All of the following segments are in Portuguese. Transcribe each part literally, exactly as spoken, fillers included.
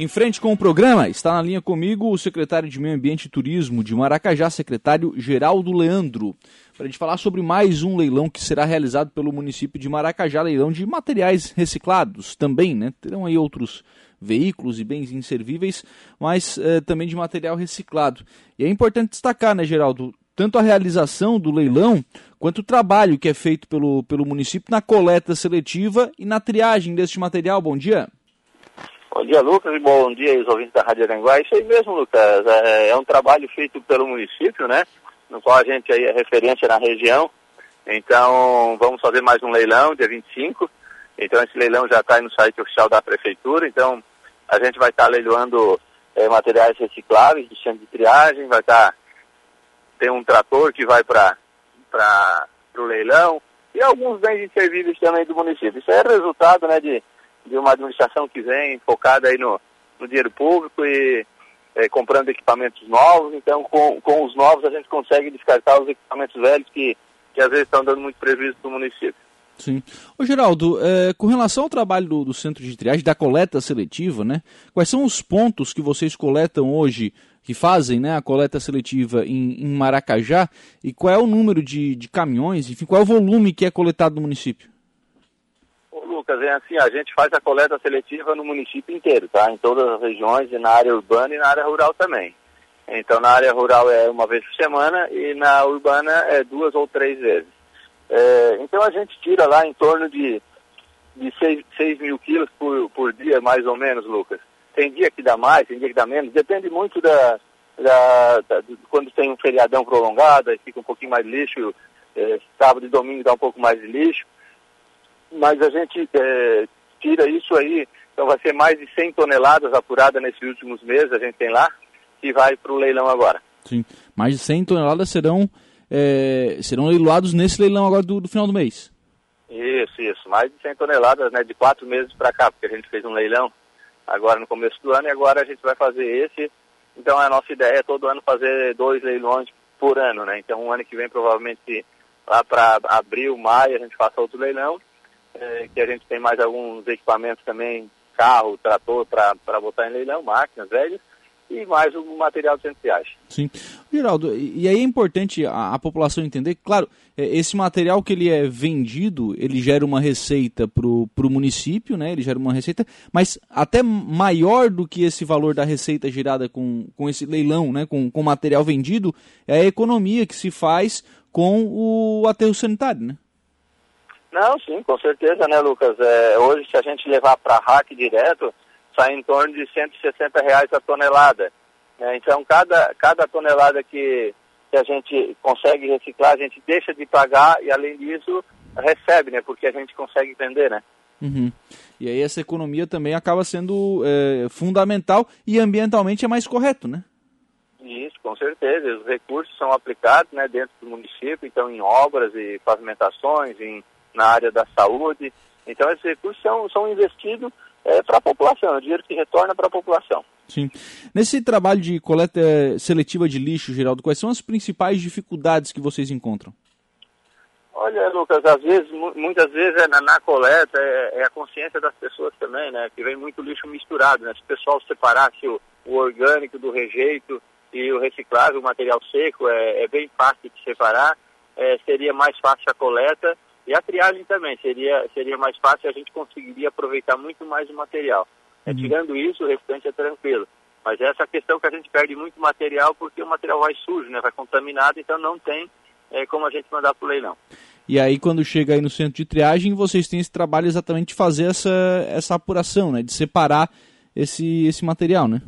Em frente com o programa, está na linha comigo o secretário de Meio Ambiente e Turismo de Maracajá, secretário Geraldo Leandro, para a gente falar sobre mais um leilão que será realizado pelo município de Maracajá, leilão de materiais reciclados também, né? Terão aí outros veículos e bens inservíveis, mas eh, também de material reciclado. E é importante destacar, né, Geraldo, tanto a realização do leilão quanto o trabalho que é feito pelo, pelo município na coleta seletiva e na triagem deste material. Bom dia. Bom dia, Lucas, e bom dia aos ouvintes da Rádio Aranguai. Isso aí mesmo, Lucas, é um trabalho feito pelo município, né, no qual a gente aí é referência na região. Então, vamos fazer mais um leilão, dia vinte e cinco. Então, esse leilão já está aí no site oficial da Prefeitura. Então, a gente vai estar tá leiloando é, materiais recicláveis, de chão de triagem, vai estar... Tá, tem um trator que vai para o leilão e alguns bens inservíveis também do município. Isso é resultado, né, de... de uma administração que vem focada aí no, no dinheiro público e é, comprando equipamentos novos. Então, com, com os novos, a gente consegue descartar os equipamentos velhos que, que às vezes estão dando muito prejuízo para o município. Sim. Ô, Geraldo, é, com relação ao trabalho do, do centro de triagem, da coleta seletiva, né, quais são os pontos que vocês coletam hoje, que fazem, né, a coleta seletiva em, em Maracajá, e qual é o número de, de caminhões, enfim, qual é o volume que é coletado no município? Lucas, é assim, a gente faz a coleta seletiva no município inteiro, tá? Em todas as regiões, e na área urbana e na área rural também. Então, na área rural é uma vez por semana e na urbana é duas ou três vezes. É, então, a gente tira lá em torno de, de seis mil quilos por, por dia, mais ou menos, Lucas. Tem dia que dá mais, tem dia que dá menos, depende muito da... da, da de, quando tem um feriadão prolongado, aí fica um pouquinho mais de lixo, é, sábado e domingo dá um pouco mais de lixo. Mas a gente é, tira isso aí, então vai ser mais de cem toneladas apuradas nesses últimos meses, a gente tem lá, que vai para o leilão agora. Sim, mais de cem toneladas serão, é, serão leiloados nesse leilão agora do, do final do mês. Isso, isso, mais de cem toneladas, né, de quatro meses para cá, porque a gente fez um leilão agora no começo do ano e agora a gente vai fazer esse. Então a nossa ideia é todo ano fazer dois leilões por ano, né, então o ano que vem provavelmente lá para abril, maio a gente faça outro leilão. É, que a gente tem mais alguns equipamentos também, carro, trator, para botar em leilão, máquinas velhas, e mais o material de centro de viagem. Sim. Geraldo, e aí é importante a, a população entender que, claro, esse material que ele é vendido, ele gera uma receita para o município, né? Ele gera uma receita, mas até maior do que esse valor da receita gerada com, com esse leilão, né? Com o material vendido, é a economia que se faz com o aterro sanitário, né? Não, sim, com certeza, né, Lucas? É, hoje, se a gente levar para R A C direto, sai em torno de cento e sessenta reais a tonelada. É, então, cada, cada tonelada que, que a gente consegue reciclar, a gente deixa de pagar e, além disso, recebe, né? Porque a gente consegue vender, né? Uhum. E aí essa economia também acaba sendo é, fundamental e ambientalmente é mais correto, né? Isso, com certeza. Os recursos são aplicados, né, dentro do município, então em obras e pavimentações, em... na área da saúde. Então, esses recursos são, são investidos é, para a população, é dinheiro que retorna para a população. Sim. Nesse trabalho de coleta seletiva de lixo, Geraldo, quais são as principais dificuldades que vocês encontram? Olha, Lucas, às vezes, muitas vezes é na, na coleta, é, é a consciência das pessoas também, né? Que vem muito lixo misturado, né? Se o pessoal separasse o, o orgânico do rejeito e o reciclável, o material seco, é, é bem fácil de separar, é, seria mais fácil a coleta. E a triagem também, seria, seria mais fácil, a gente conseguiria aproveitar muito mais o material. Uhum. É, tirando isso, o restante é tranquilo. Mas essa questão que a gente perde muito material, porque o material vai sujo, né? Vai contaminado, então não tem é, como a gente mandar para o leilão. E aí, quando chega aí no centro de triagem, vocês têm esse trabalho exatamente de fazer essa, essa apuração, né? De separar esse, esse material, né?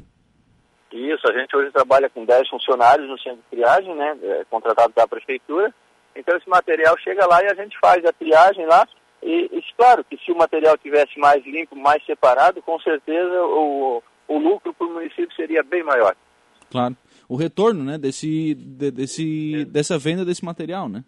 Isso, a gente hoje trabalha com dez funcionários no centro de triagem, né? É, contratado da prefeitura. Então esse material chega lá e a gente faz a triagem lá e, e claro que se o material tivesse mais limpo, mais separado, com certeza o, o lucro para o município seria bem maior. Claro, o retorno, né, desse, de, desse, dessa venda desse material, né?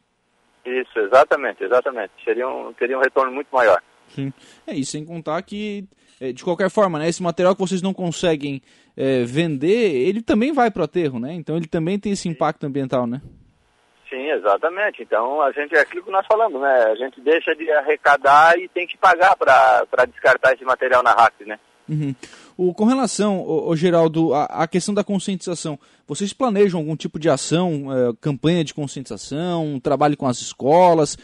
Isso, exatamente, exatamente, seria um, teria um retorno muito maior. Sim, é, e sem contar que, de qualquer forma, né, esse material que vocês não conseguem é, vender, ele também vai para o aterro, né? Então ele também tem esse impacto ambiental, né? Sim, exatamente. Então, a gente, é aquilo que nós falamos, né? A gente deixa de arrecadar e tem que pagar para descartar esse material na R A C, né? Uhum. O, com relação, o, o Geraldo, a, a questão da conscientização, vocês planejam algum tipo de ação, é, campanha de conscientização, um trabalho com as escolas?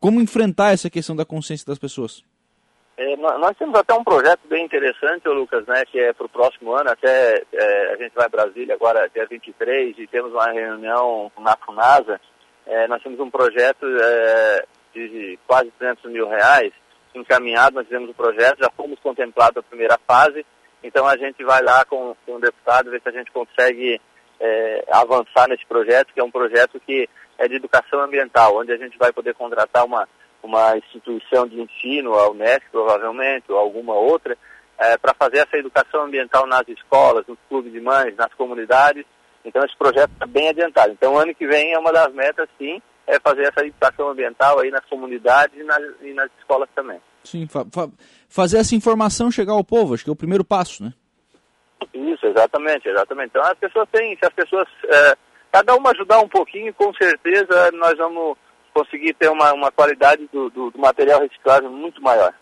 Como enfrentar essa questão da consciência das pessoas? É, nós temos até um projeto bem interessante, Lucas, né, que é para o próximo ano, até é, a gente vai a Brasília agora dia vinte e três e temos uma reunião na FUNASA, é, nós temos um projeto é, de quase trezentos mil reais encaminhado, nós fizemos o projeto, já fomos contemplados a primeira fase, então a gente vai lá com, com o deputado ver se a gente consegue é, avançar nesse projeto, que é um projeto que é de educação ambiental, onde a gente vai poder contratar uma uma instituição de ensino, a UNESCO provavelmente, ou alguma outra, é, para fazer essa educação ambiental nas escolas, nos clubes de mães, nas comunidades. Então esse projeto está bem adiantado. Então ano que vem é uma das metas, sim, é fazer essa educação ambiental aí nas comunidades e nas, e nas escolas também. Sim, fa- fa- fazer essa informação chegar ao povo, acho que é o primeiro passo, né? Isso, exatamente, exatamente. Então as pessoas têm, se as pessoas, é, cada uma ajudar um pouquinho, com certeza nós vamos conseguir ter uma, uma qualidade do, do, do material reciclável muito maior.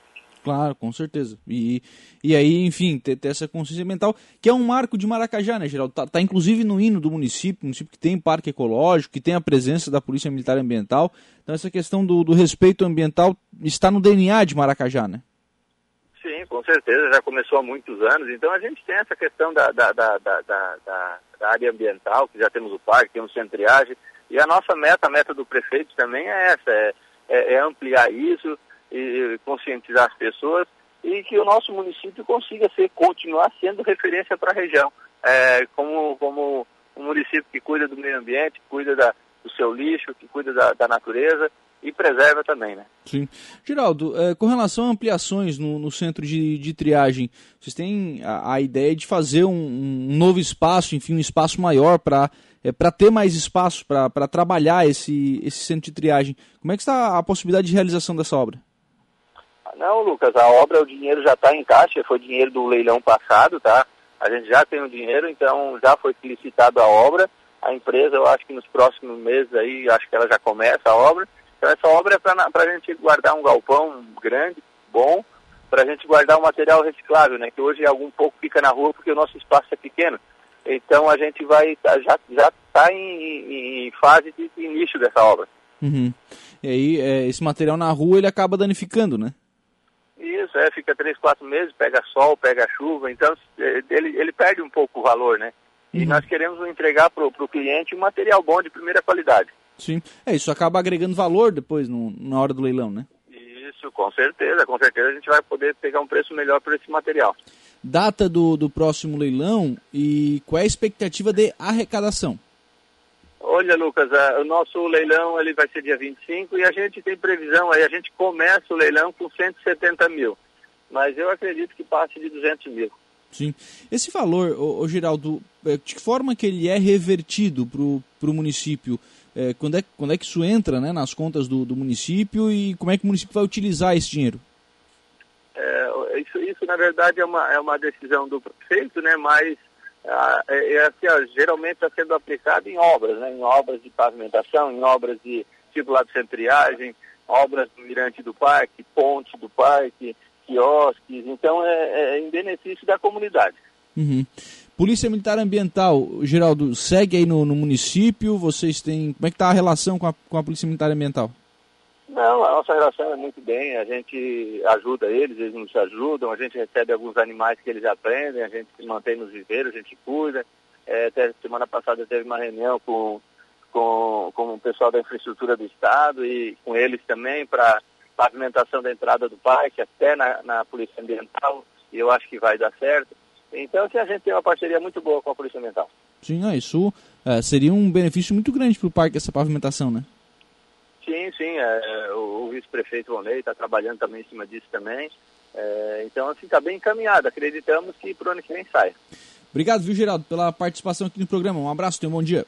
Claro, com certeza. E, e aí, enfim, ter, ter essa consciência ambiental, que é um marco de Maracajá, né, Geraldo? Está tá, inclusive no hino do município, município que tem parque ecológico, que tem a presença da Polícia Militar Ambiental. Então essa questão do, do respeito ambiental está no D N A de Maracajá, né? Sim, com certeza, já começou há muitos anos. Então a gente tem essa questão da, da, da, da, da, da área ambiental, que já temos o parque, temos centro de triagem. E a nossa meta, a meta do prefeito também é essa, é, é, é ampliar isso e conscientizar as pessoas e que o nosso município consiga ser, continuar sendo referência para a região. É, como, como um município que cuida do meio ambiente, que cuida da, do seu lixo, que cuida da, da natureza e preserva também, né? Sim. Geraldo, é, com relação a ampliações no, no centro de, de triagem, vocês têm a, a ideia de fazer um, um novo espaço, enfim, um espaço maior para... É, para ter mais espaço, para trabalhar esse, esse centro de triagem. Como é que está a possibilidade de realização dessa obra? Não, Lucas, a obra, o dinheiro já está em caixa, foi dinheiro do leilão passado, tá? A gente já tem o dinheiro, então já foi licitada a obra. A empresa, eu acho que nos próximos meses aí, acho que ela já começa a obra. Então essa obra é para a gente guardar um galpão grande, bom, para a gente guardar o material reciclável, né? Que hoje algum pouco fica na rua porque o nosso espaço é pequeno. Então a gente vai, já já está em, em fase de, de início dessa obra. Uhum. E aí é, esse material na rua ele acaba danificando, né? Isso, é, fica três, quatro meses, pega sol, pega chuva, então ele, ele perde um pouco o valor, né? Uhum. E nós queremos entregar para o cliente um material bom de primeira qualidade. Sim, é, isso acaba agregando valor depois no, na hora do leilão, né? Isso, com certeza, com certeza a gente vai poder pegar um preço melhor por esse material. Data do, do próximo leilão e qual é a expectativa de arrecadação? Olha, Lucas, a, o nosso leilão ele vai ser dia vinte e cinco e a gente tem previsão, aí a gente começa o leilão com cento e setenta mil, mas eu acredito que passe de duzentos mil. Sim. Esse valor, ô, ô, Geraldo, de que forma que ele é revertido para o município? É, quando, é, quando é que isso entra, né, nas contas do, do município e como é que o município vai utilizar esse dinheiro? É, isso, isso, na verdade, é uma, é uma decisão do prefeito, né? Mas ah, é, é, assim, geralmente está sendo aplicado em obras, né? Em obras de pavimentação, em obras de tipo lá de centriagem, obras do mirante do parque, ponte do parque, quiosques. Então, é, é em benefício da comunidade. Uhum. Polícia Militar Ambiental, Geraldo, segue aí no, no município? Vocês têm... Como é que está a relação com a, com a Polícia Militar Ambiental? Não, a nossa relação é muito bem, a gente ajuda eles, eles nos ajudam, a gente recebe alguns animais que eles aprendem, a gente se mantém nos viveiros, a gente cuida. É, até semana passada teve uma reunião com, com, com o pessoal da infraestrutura do Estado e com eles também para pavimentação da entrada do parque, até na, na Polícia Ambiental, e eu acho que vai dar certo. Então, assim, a gente tem uma parceria muito boa com a Polícia Ambiental. Sim, é, isso é, seria um benefício muito grande para o parque, essa pavimentação, né? Sim, sim, é, o, o vice-prefeito Lonei está trabalhando também em cima disso também, é, então assim está bem encaminhado, acreditamos que para o ano que vem sai. Obrigado, viu, Geraldo, pela participação aqui no programa, um abraço, tenha um bom dia.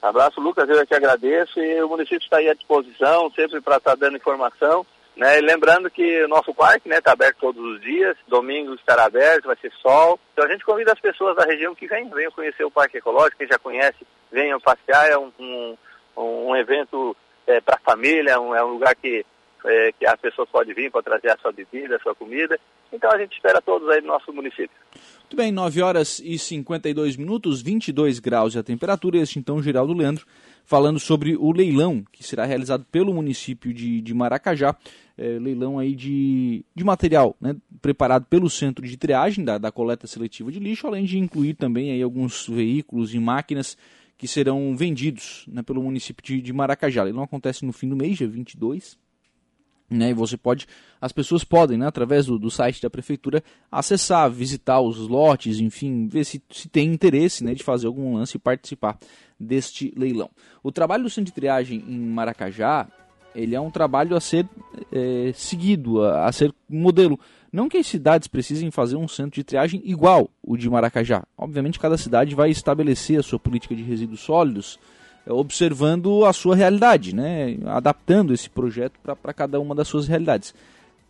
Abraço, Lucas, eu te agradeço e o município está aí à disposição, sempre para estar dando informação, né, e lembrando que o nosso parque, né, está aberto todos os dias, domingo estará aberto, vai ser sol, então a gente convida as pessoas da região que vem, venham conhecer o parque ecológico, quem já conhece, venham passear, é um, um, um evento... É, para a família, um, é um lugar que é, que as pessoas podem vir para trazer a sua bebida, a sua comida. Então a gente espera todos aí no nosso município. Muito bem, nove horas e cinquenta e dois minutos, vinte e dois graus é a temperatura. Este então Geraldo Leandro falando sobre o leilão que será realizado pelo município de, de Maracajá. É, leilão aí de, de material, né, preparado pelo centro de triagem da, da coleta seletiva de lixo, além de incluir também aí alguns veículos e máquinas que serão vendidos, né, pelo município de, de Maracajá. Leilão acontece no fim do mês, dia vinte e dois. Né, e você pode, as pessoas podem, né, através do, do site da prefeitura, acessar, visitar os lotes, enfim, ver se, se tem interesse, né, de fazer algum lance e participar deste leilão. O trabalho do centro de triagem em Maracajá, ele é um trabalho a ser é, seguido, a, a ser modelo. Não que as cidades precisem fazer um centro de triagem igual o de Maracajá. Obviamente, cada cidade vai estabelecer a sua política de resíduos sólidos, é, observando a sua realidade, né? Adaptando esse projeto para cada uma das suas realidades.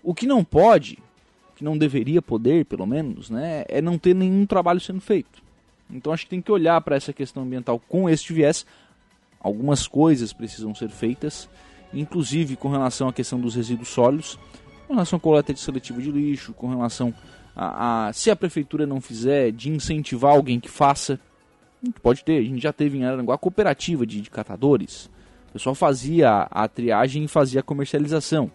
O que não pode, que não deveria poder, pelo menos, né, é não ter nenhum trabalho sendo feito. Então, acho que tem que olhar para essa questão ambiental com este viés. Algumas coisas precisam ser feitas, inclusive com relação à questão dos resíduos sólidos, com relação à coleta de seletivo de lixo, com relação a, a se a prefeitura não fizer, de incentivar alguém que faça. Pode ter, a gente já teve em Araranguá a cooperativa de, de catadores. O pessoal fazia a, a triagem e fazia a comercialização.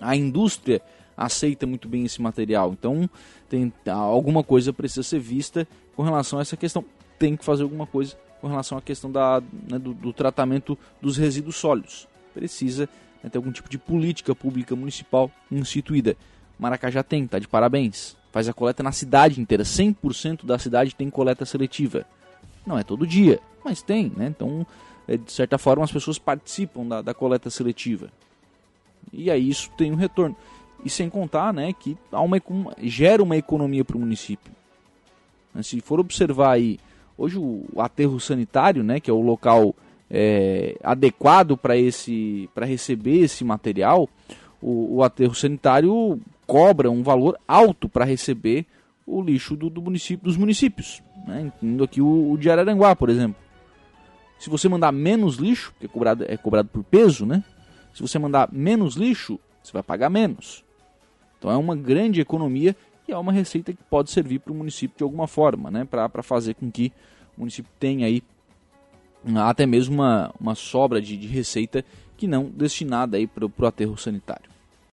A indústria aceita muito bem esse material, então tem, alguma coisa precisa ser vista com relação a essa questão. Tem que fazer alguma coisa com relação à questão da, né, do, do tratamento dos resíduos sólidos. Precisa, né, ter algum tipo de política pública municipal instituída. Maracajá tem, tá de parabéns. Faz a coleta na cidade inteira, cem por cento da cidade tem coleta seletiva. Não é todo dia, mas tem, né? Então, de certa forma, as pessoas participam da, da coleta seletiva. E aí isso tem um retorno. E sem contar, né, que há uma, gera uma economia para o município. Se for observar aí, hoje o aterro sanitário, né, que é o local é, adequado para esse, para receber esse material, o, o aterro sanitário cobra um valor alto para receber o lixo do, do município, dos municípios, né? Incluindo aqui o, o de Araranguá, por exemplo. Se você mandar menos lixo, porque é cobrado, é cobrado por peso, né? Se você mandar menos lixo, você vai pagar menos. Então é uma grande economia e é uma receita que pode servir para o município de alguma forma, né? Para fazer com que o município tenha aí até mesmo uma, uma sobra de, de receita que não destinada para o aterro sanitário.